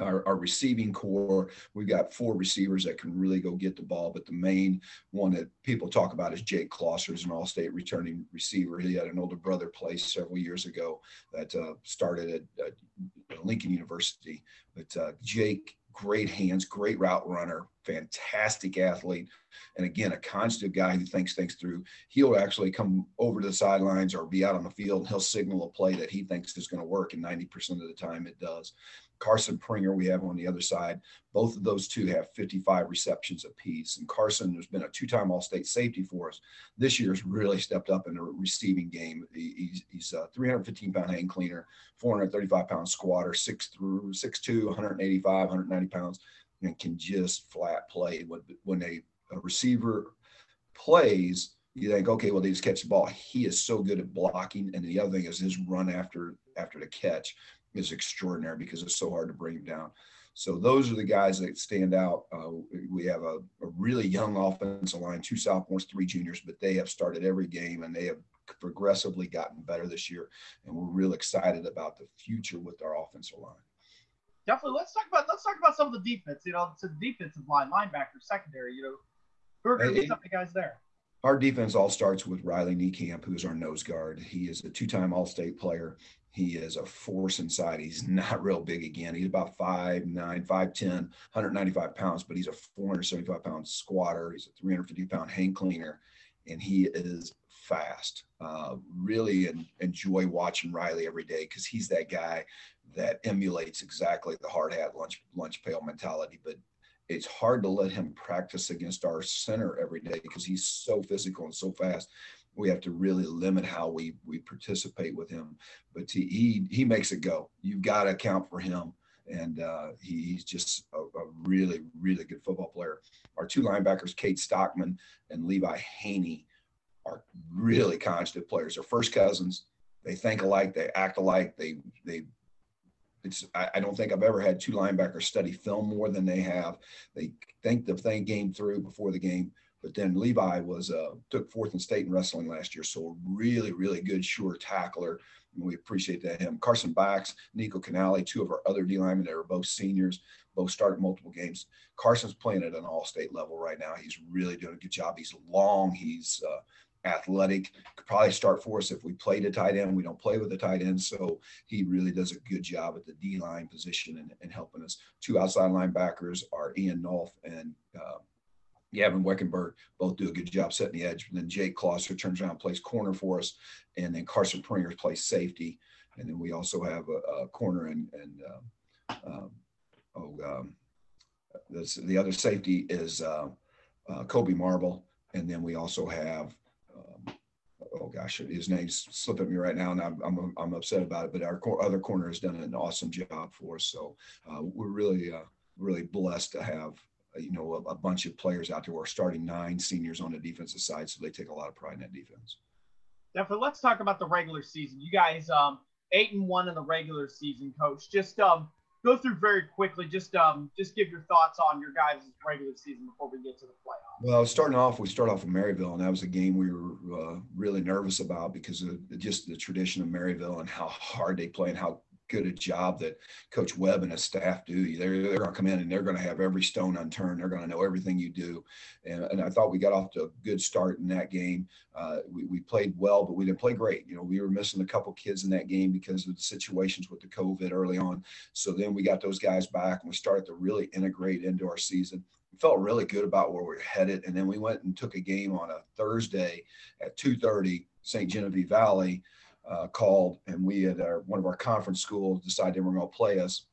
Our, our receiving core, we've got four receivers that can really go get the ball, but the main one that people talk about is Jake Closser, an all-state returning receiver. He had an older brother play several years ago that uh, started at, at Lincoln University. But uh, Jake, great hands, great route runner, fantastic athlete, and again, a constant guy who thinks things through. He'll actually come over to the sidelines or be out on the field, and he'll signal a play that he thinks is going to work, and ninety percent of the time it does. Carson Pringer we have on the other side. Both of those two have fifty-five receptions apiece. And Carson has been a two-time all-state safety for us. This year has really stepped up in the receiving game. He's, he's a three hundred fifteen pound hand cleaner, four hundred thirty-five pound squatter, six through six two, one eighty-five, one ninety pounds, and can just flat play. When, when a, a receiver plays, you think, okay, well, they just catch the ball. He is so good at blocking. And the other thing is his run after after the catch is extraordinary because it's so hard to bring him down. So those are the guys that stand out. Uh, we have a, a really young offensive line, two sophomores, three juniors, but they have started every game and they have progressively gotten better this year. And we're real excited about the future with our offensive line. Definitely. Let's talk about, let's talk about some of the defense, you know, to the defensive line, linebackers, secondary, you know, who are going to be some of the guys there? Our defense all starts with Riley Niekamp, who's our nose guard. He is a two-time all-state player. He is a force inside. He's not real big again. He's about five nine, five ten, one ninety-five pounds, but he's a four seventy-five pound squatter. He's a three hundred fifty pound hand cleaner, and he is fast. Uh, really en- enjoy watching Riley every day because he's that guy that emulates exactly the hard hat, lunch, lunch pail mentality, but it's hard to let him practice against our center every day because he's so physical and so fast. We have to really limit how we we participate with him, but he he, he makes it go. You've got to account for him, and uh, he, he's just a, a really, really good football player. Our two linebackers, Kate Stockman and Levi Haney, are really constant players. They're first cousins. They think alike. They act alike. They they. It's, I, I don't think I've ever had two linebackers study film more than they have. They think the thing game through before the game. But then Levi was uh, took fourth in state in wrestling last year, so a really, really good, sure tackler, and we appreciate that him. Carson Bax, Nico Canale, two of our other D linemen that are both seniors, both started multiple games. Carson's playing at an all-state level right now. He's really doing a good job. He's long. He's uh, athletic. Could probably start for us if we played a tight end. We don't play with a tight end, so he really does a good job at the D line position and, and helping us. Two outside linebackers are Ian Nolf and uh, Gavin Weckenberg both do a good job setting the edge. And then Jake Closter turns around and plays corner for us. And then Carson Pringer plays safety. And then we also have a, a corner and, and uh, um, oh, um, this, the other safety is uh, uh, Kobe Marble. And then we also have, um, oh gosh, his name's slipping me right now, and I'm, I'm, I'm upset about it, but our cor- other corner has done an awesome job for us. So uh, we're really, uh, really blessed to have, you know, a, a bunch of players out there. We're starting nine seniors on the defensive side, so they take a lot of pride in that defense. Definitely. Let's talk about the regular season. You guys, um, eight and one in the regular season, Coach. Just um, go through very quickly. Just um, just give your thoughts on your guys' regular season before we get to the playoffs. Well, starting off, we start off with Maryville, and that was a game we were uh, really nervous about because of just the tradition of Maryville and how hard they play and how good a job that Coach Webb and his staff do. They're, they're going to come in and they're going to have every stone unturned. They're going to know everything you do. And, and I thought we got off to a good start in that game. Uh, we, we played well, but we didn't play great. You know, we were missing a couple kids in that game because of the situations with the COVID early on. So then we got those guys back and we started to really integrate into our season. We felt really good about where we were headed. And then we went and took a game on a Thursday at two thirty, Saint Genevieve Valley. Uh, called, and we had our, one of our conference schools decided they were going to play us,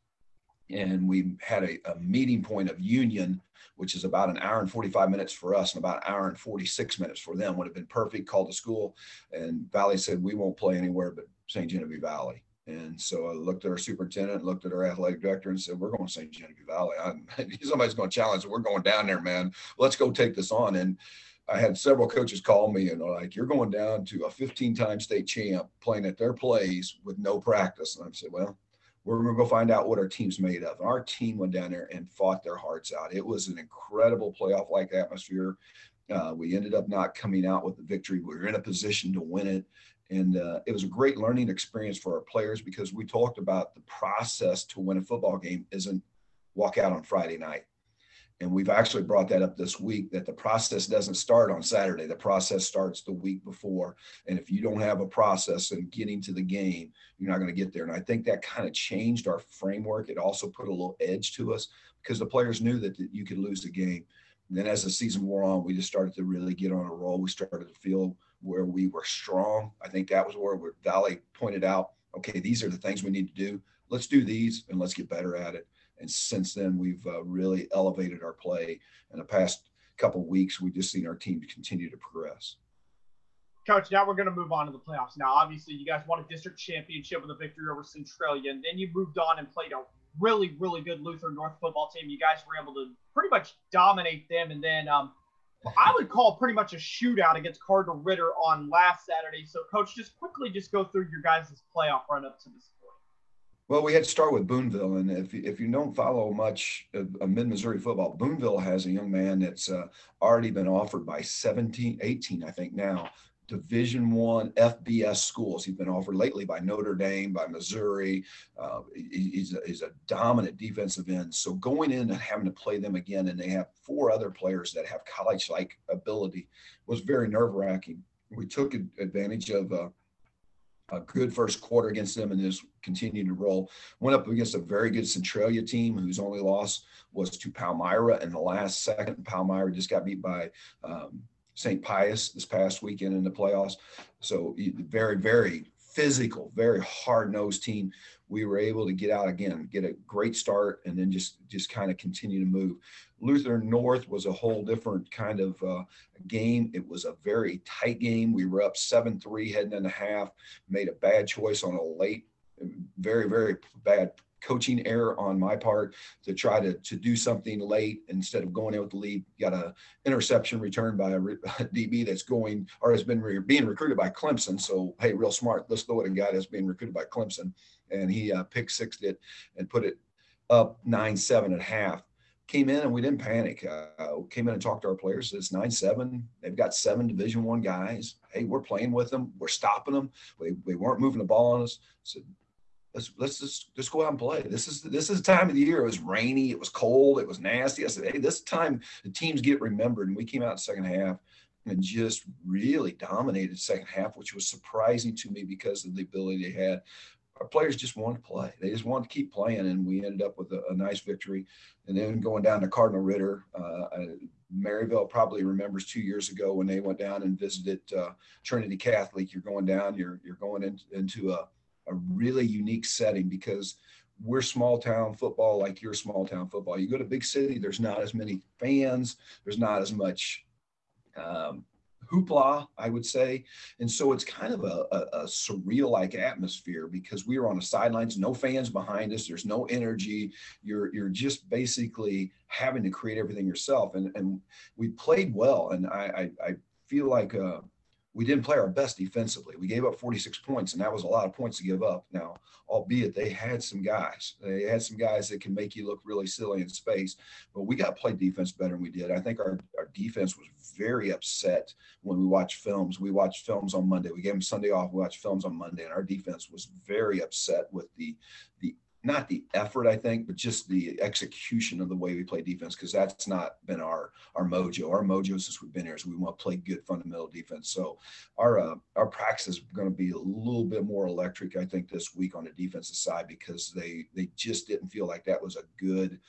and we had a, a meeting point of Union, which is about an hour and forty-five minutes for us and about an hour and forty-six minutes for them. Would have been perfect. Called the school, and Valley said we won't play anywhere but Saint Genevieve Valley. And so I looked at our superintendent, looked at our athletic director, and said, we're going to Saint Genevieve Valley. I'm, somebody's going to challenge it. We're going down there, man. Let's go take this on. And I had several coaches call me and like, you're going down to a fifteen-time state champ playing at their place with no practice. And I said, well, we're going to go find out what our team's made of. And our team went down there and fought their hearts out. It was an incredible playoff-like atmosphere. Uh, we ended up not coming out with the victory. We were in a position to win it. And uh, it was a great learning experience for our players because we talked about the process to win a football game isn't walk out on Friday night. And we've actually brought that up this week, that the process doesn't start on Saturday. The process starts the week before. And if you don't have a process in getting to the game, you're not going to get there. And I think that kind of changed our framework. It also put a little edge to us because the players knew that, that you could lose the game. And then as the season wore on, we just started to really get on a roll. We started to feel where we were strong. I think that was where Valley pointed out, okay, these are the things we need to do. Let's do these and let's get better at it. And since then, we've uh, really elevated our play. In the past couple of weeks, we've just seen our team continue to progress. Coach, now we're going to move on to the playoffs. Now, obviously, you guys won a district championship with a victory over Centralia, and then you moved on and played a really, really good Lutheran North football team. You guys were able to pretty much dominate them, and then um, I would call pretty much a shootout against Cardinal Ritter on last Saturday. So, Coach, just quickly just go through your guys' playoff run up to this. Well, we had to start with Boonville, and if if you don't follow much of, of mid-Missouri football, Boonville has a young man that's uh, already been offered by seventeen, eighteen, I think now, Division One F B S schools. He's been offered lately by Notre Dame, by Missouri. Uh, he, he's, a, he's a dominant defensive end. So going in and having to play them again, and they have four other players that have college-like ability, was very nerve-wracking. We took advantage of uh, a good first quarter against them and just continued to roll. Went up against a very good Centralia team whose only loss was to Palmyra in the last second. Palmyra just got beat by um, Saint Pius this past weekend in the playoffs. So very, very physical, very hard-nosed team. We were able to get out again, get a great start, and then just, just kind of continue to move. Lutheran North was a whole different kind of uh, game. It was a very tight game. We were up seven three heading in the half, made a bad choice on a late, very, very bad coaching error on my part to try to, to do something late instead of going in with the lead. Got a interception returned by a, re- a D B that's going or has been re- being recruited by Clemson. So, hey, real smart. Let's throw it at a guy that's being recruited by Clemson. And he uh, pick sixed it and put it up nine seven at half. Came in and we didn't panic. Uh, came in and talked to our players. It's nine seven. They've got seven Division One guys. Hey, we're playing with them. We're stopping them. They, they weren't moving the ball on us. So, Let's let's just, just go out and play. This is this is the time of the year. It was rainy. It was cold. It was nasty. I said, hey, this time the teams get remembered. And we came out in the second half and just really dominated the second half, which was surprising to me because of the ability they had. Our players just wanted to play. They just wanted to keep playing, and we ended up with a, a nice victory. And then going down to Cardinal Ritter, uh, Maryville probably remembers two years ago when they went down and visited uh, Trinity Catholic. You're going down, you're you're going in, into a, a really unique setting, because we're small town football like your small town football. You go to big city, there's not as many fans, there's not as much um, hoopla, I would say. And so it's kind of a, a, a surreal-like atmosphere, because we were on the sidelines, no fans behind us, there's no energy. You're you're just basically having to create everything yourself. And and we played well, and I I, I feel like uh, we didn't play our best defensively. We gave up forty-six points, and that was a lot of points to give up. Now, albeit they had some guys. They had some guys that can make you look really silly in space, but we got to play defense better than we did. I think our, our defense was very upset when we watched films. We watched films on Monday. We gave them Sunday off. We watched films on Monday, and our defense was very upset with the the not the effort, I think, but just the execution of the way we play defense, because that's not been our our mojo. Our mojo since we've been here is we want to play good fundamental defense. So our uh, our practice is going to be a little bit more electric, I think, this week on the defensive side, because they they just didn't feel like that was a good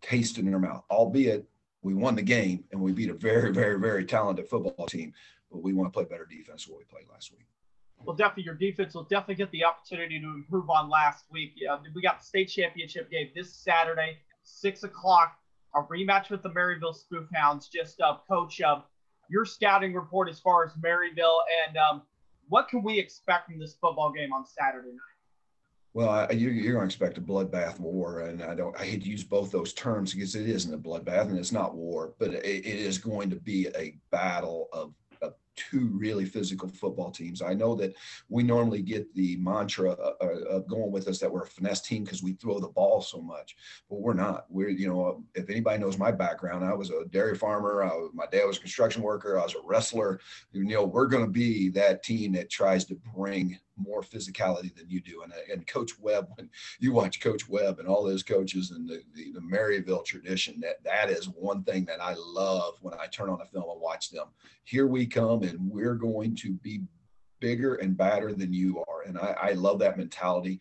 taste in their mouth. Albeit we won the game and we beat a very, very, very talented football team, but we want to play better defense than what we played last week. Well, definitely, your defense will definitely get the opportunity to improve on last week. Uh, we got the state championship game this Saturday, six o'clock, a rematch with the Maryville Spoofhounds. Just, uh, Coach, uh, your scouting report as far as Maryville, and um, what can we expect from this football game on Saturday night? Well, I, you're, you're going to expect a bloodbath war, and I don't. I hate to use both those terms, because it isn't a bloodbath and it's not war, but it, it is going to be a battle of two really physical football teams. I know that we normally get the mantra uh, uh, going with us that we're a finesse team because we throw the ball so much, but we're not. We're, you know, if anybody knows my background, I was a dairy farmer. I was, my dad was a construction worker. I was a wrestler. You know, we're going to be that team that tries to bring more physicality than you do. And, and Coach Webb, when you watch Coach Webb and all those coaches and the, the, the Maryville tradition, that that is one thing that I love when I turn on a film and watch them. Here we come, and we're going to be bigger and badder than you are. And I, I love that mentality.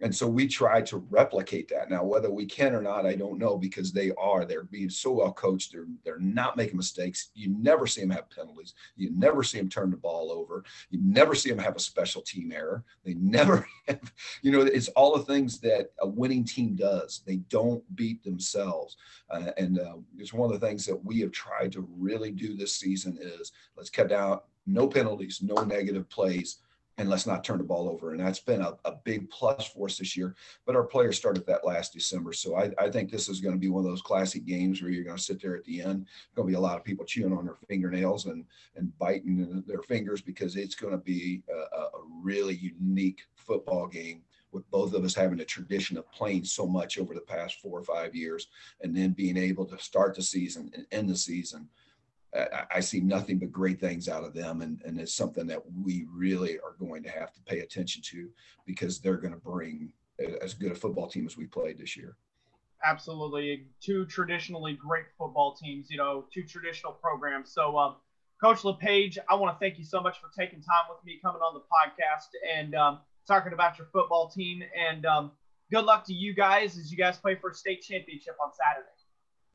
And so we try to replicate that. Now, whether we can or not, I don't know, because they are. They're being so well coached. They're, they're not making mistakes. You never see them have penalties. You never see them turn the ball over. You never see them have a special team error. They never have, you know, it's all the things that a winning team does. They don't beat themselves. Uh, and uh, it's one of the things that we have tried to really do this season is let's cut down no penalties, no negative plays, and let's not turn the ball over. And that's been a, a big plus for us this year, but our players started that last December. So I, I think this is going to be one of those classic games where you're going to sit there at the end, there's going to be a lot of people chewing on their fingernails and, and biting their fingers, because it's going to be a, a really unique football game, with both of us having a tradition of playing so much over the past four or five years, and then being able to start the season and end the season. I see nothing but great things out of them, and, and it's something that we really are going to have to pay attention to, because they're going to bring as good a football team as we played this year. Absolutely. Two traditionally great football teams, you know, two traditional programs. So, um, Coach LePage, I want to thank you so much for taking time with me, coming on the podcast, and um, talking about your football team. And um, good luck to you guys as you guys play for a state championship on Saturday.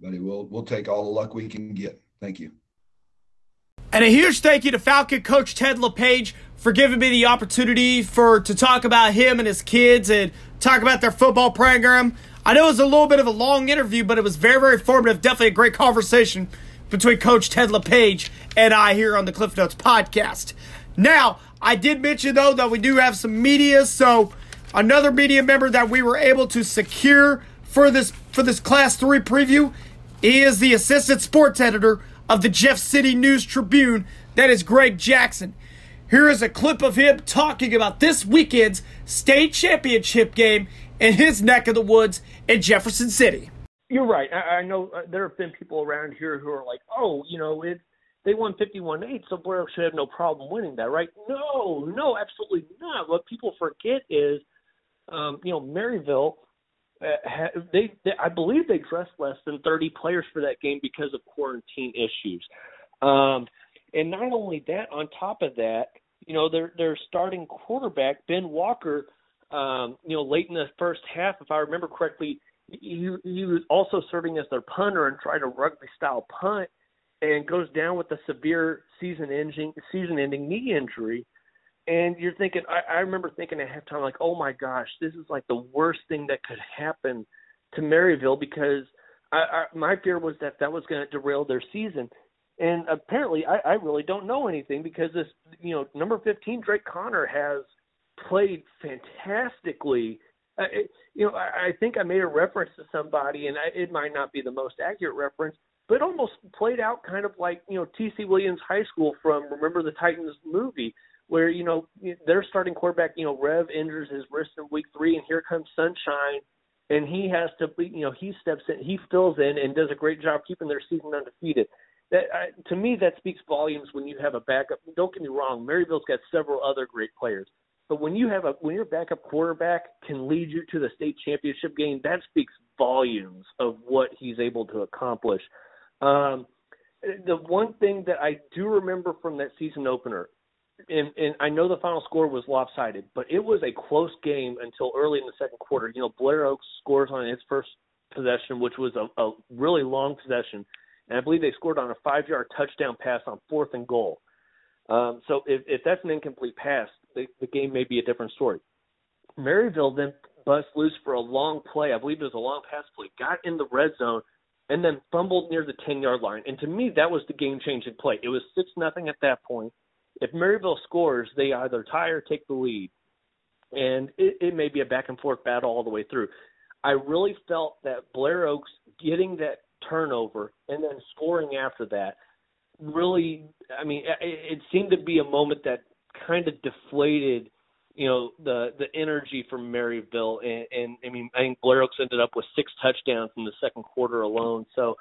Buddy, we'll, we'll take all the luck we can get. Thank you. And a huge thank you to Falcon coach Ted LePage for giving me the opportunity for to talk about him and his kids and talk about their football program. I know it was a little bit of a long interview, but it was very, very informative. Definitely a great conversation between Coach Ted LePage and I here on the Cliff Notes podcast. Now, I did mention, though, that we do have some media. So another media member that we were able to secure for this, for this Class three preview is the assistant sports editor of the Jeff City News Tribune. That is Greg Jackson. Here is a clip of him talking about this weekend's state championship game in his neck of the woods in Jefferson City. You're right. I, I know there have been people around here who are like, oh, you know, it, they won fifty-one eight, so Blair should have no problem winning that, right? No, no, absolutely not. What people forget is, um, you know, Maryville, Uh, they, they, I believe they dressed less than thirty players for that game because of quarantine issues. Um, and not only that, on top of that, you know, their their starting quarterback, Ben Walker, um, you know, late in the first half, if I remember correctly, he, he was also serving as their punter and tried a rugby-style punt, and goes down with a severe season-ending season-ending knee injury. And you're thinking, I, I remember thinking at halftime, like, oh, my gosh, this is like the worst thing that could happen to Maryville, because I, I, my fear was that that was going to derail their season. And apparently I, I really don't know anything, because this, you know, number fifteen, Drake Connor, has played fantastically. Uh, it, you know, I, I think I made a reference to somebody, and I, it might not be the most accurate reference, but it almost played out kind of like, you know, T C Williams High School from Remember the Titans movie, where, you know, their starting quarterback, you know, Rev injures his wrist in week three, and here comes Sunshine, and he has to, you know, he steps in, he fills in, and does a great job keeping their season undefeated. That, uh, to me, that speaks volumes when you have a backup. Don't get me wrong, Maryville's got several other great players, but when you have a when your backup quarterback can lead you to the state championship game, that speaks volumes of what he's able to accomplish. Um, the one thing that I do remember from that season opener, and, and I know the final score was lopsided, but it was a close game until early in the second quarter. You know, Blair Oaks scores on its first possession, which was a, a really long possession, and I believe they scored on a five-yard touchdown pass on fourth and goal. Um, so if, if that's an incomplete pass, the, the game may be a different story. Maryville then busts loose for a long play. I believe it was a long pass play. Got in the red zone and then fumbled near the ten-yard line. And to me, that was the game-changing play. It was six nothing at that point. If Maryville scores, they either tie or take the lead. And it, it may be a back-and-forth battle all the way through. I really felt that Blair Oaks getting that turnover and then scoring after that really, I mean, it, it seemed to be a moment that kind of deflated, you know, the, the energy from Maryville. And, and, I mean, I think Blair Oaks ended up with six touchdowns in the second quarter alone. So,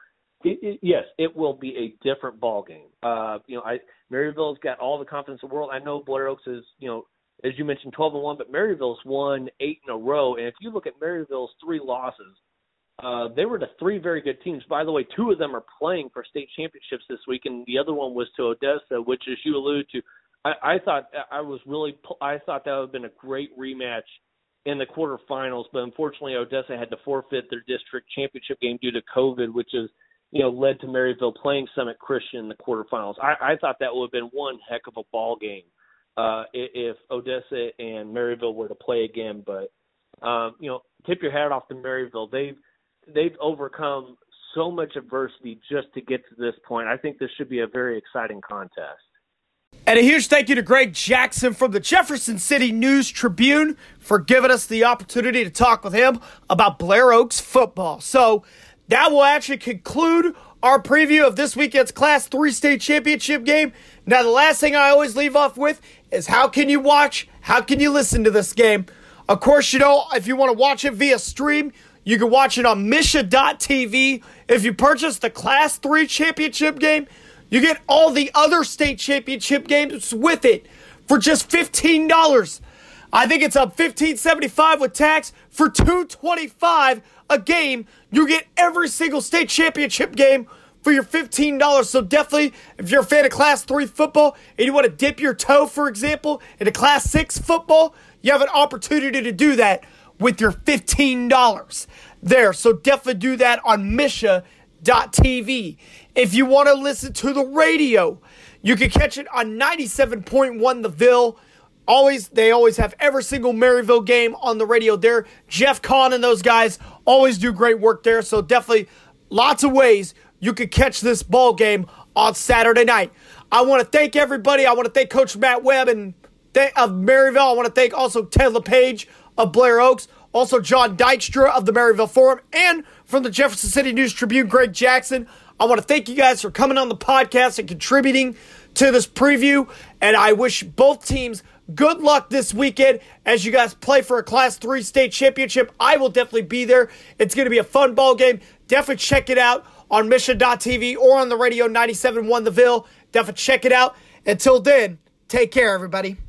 it, it, yes, it will be a different ball game. Uh, you know, I, Maryville's got all the confidence in the world. I know Blair Oaks is, you know, as you mentioned, twelve and one, but Maryville's won eight in a row. And if you look at Maryville's three losses, Uh, they were to three very good teams. By the way, two of them are playing for state championships this week, and the other one was to Odessa, which, as you alluded to, I, I thought I was really I thought that would have been a great rematch in the quarterfinals. But unfortunately, Odessa had to forfeit their district championship game due to COVID, which is, you know, led to Maryville playing Summit Christian in the quarterfinals. I, I thought that would have been one heck of a ball game uh, if Odessa and Maryville were to play again. But um, you know, tip your hat off to Maryville. They've They've overcome so much adversity just to get to this point. I think this should be a very exciting contest. And a huge thank you to Greg Jackson from the Jefferson City News Tribune for giving us the opportunity to talk with him about Blair Oaks football. So that will actually conclude our preview of this weekend's Class three state championship game. Now, the last thing I always leave off with is how can you watch, how can you listen to this game? Of course, you know, if you want to watch it via stream, you can watch it on Misha dot T V. If you purchase the Class three championship game, you get all the other state championship games with it for just fifteen dollars. I think it's up fifteen seventy-five with tax. For two twenty-five a game, you get every single state championship game for your fifteen dollars. So definitely, if you're a fan of Class three football and you want to dip your toe, for example, into Class six football, you have an opportunity to do that with your fifteen dollars there. So definitely do that on Misha dot T V. If you want to listen to the radio, you can catch it on ninety-seven point one The Ville. Always, they always have every single Maryville game on the radio there. Jeff Kahn and those guys always do great work there. So definitely lots of ways you can catch this ball game on Saturday night. I want to thank everybody. I want to thank Coach Matt Webb and th- of Maryville. I want to thank also Ted LePage of Blair Oaks, also John Dykstra of the Maryville Forum, and from the Jefferson City News Tribune, Greg Jackson. I want to thank you guys for coming on the podcast and contributing to this preview, and I wish both teams good luck this weekend as you guys play for a Class three state championship. I will definitely be there. It's going to be a fun ball game. Definitely check it out on Misha dot T V or on the radio ninety-seven point one The Ville. Definitely check it out. Until then, take care, everybody.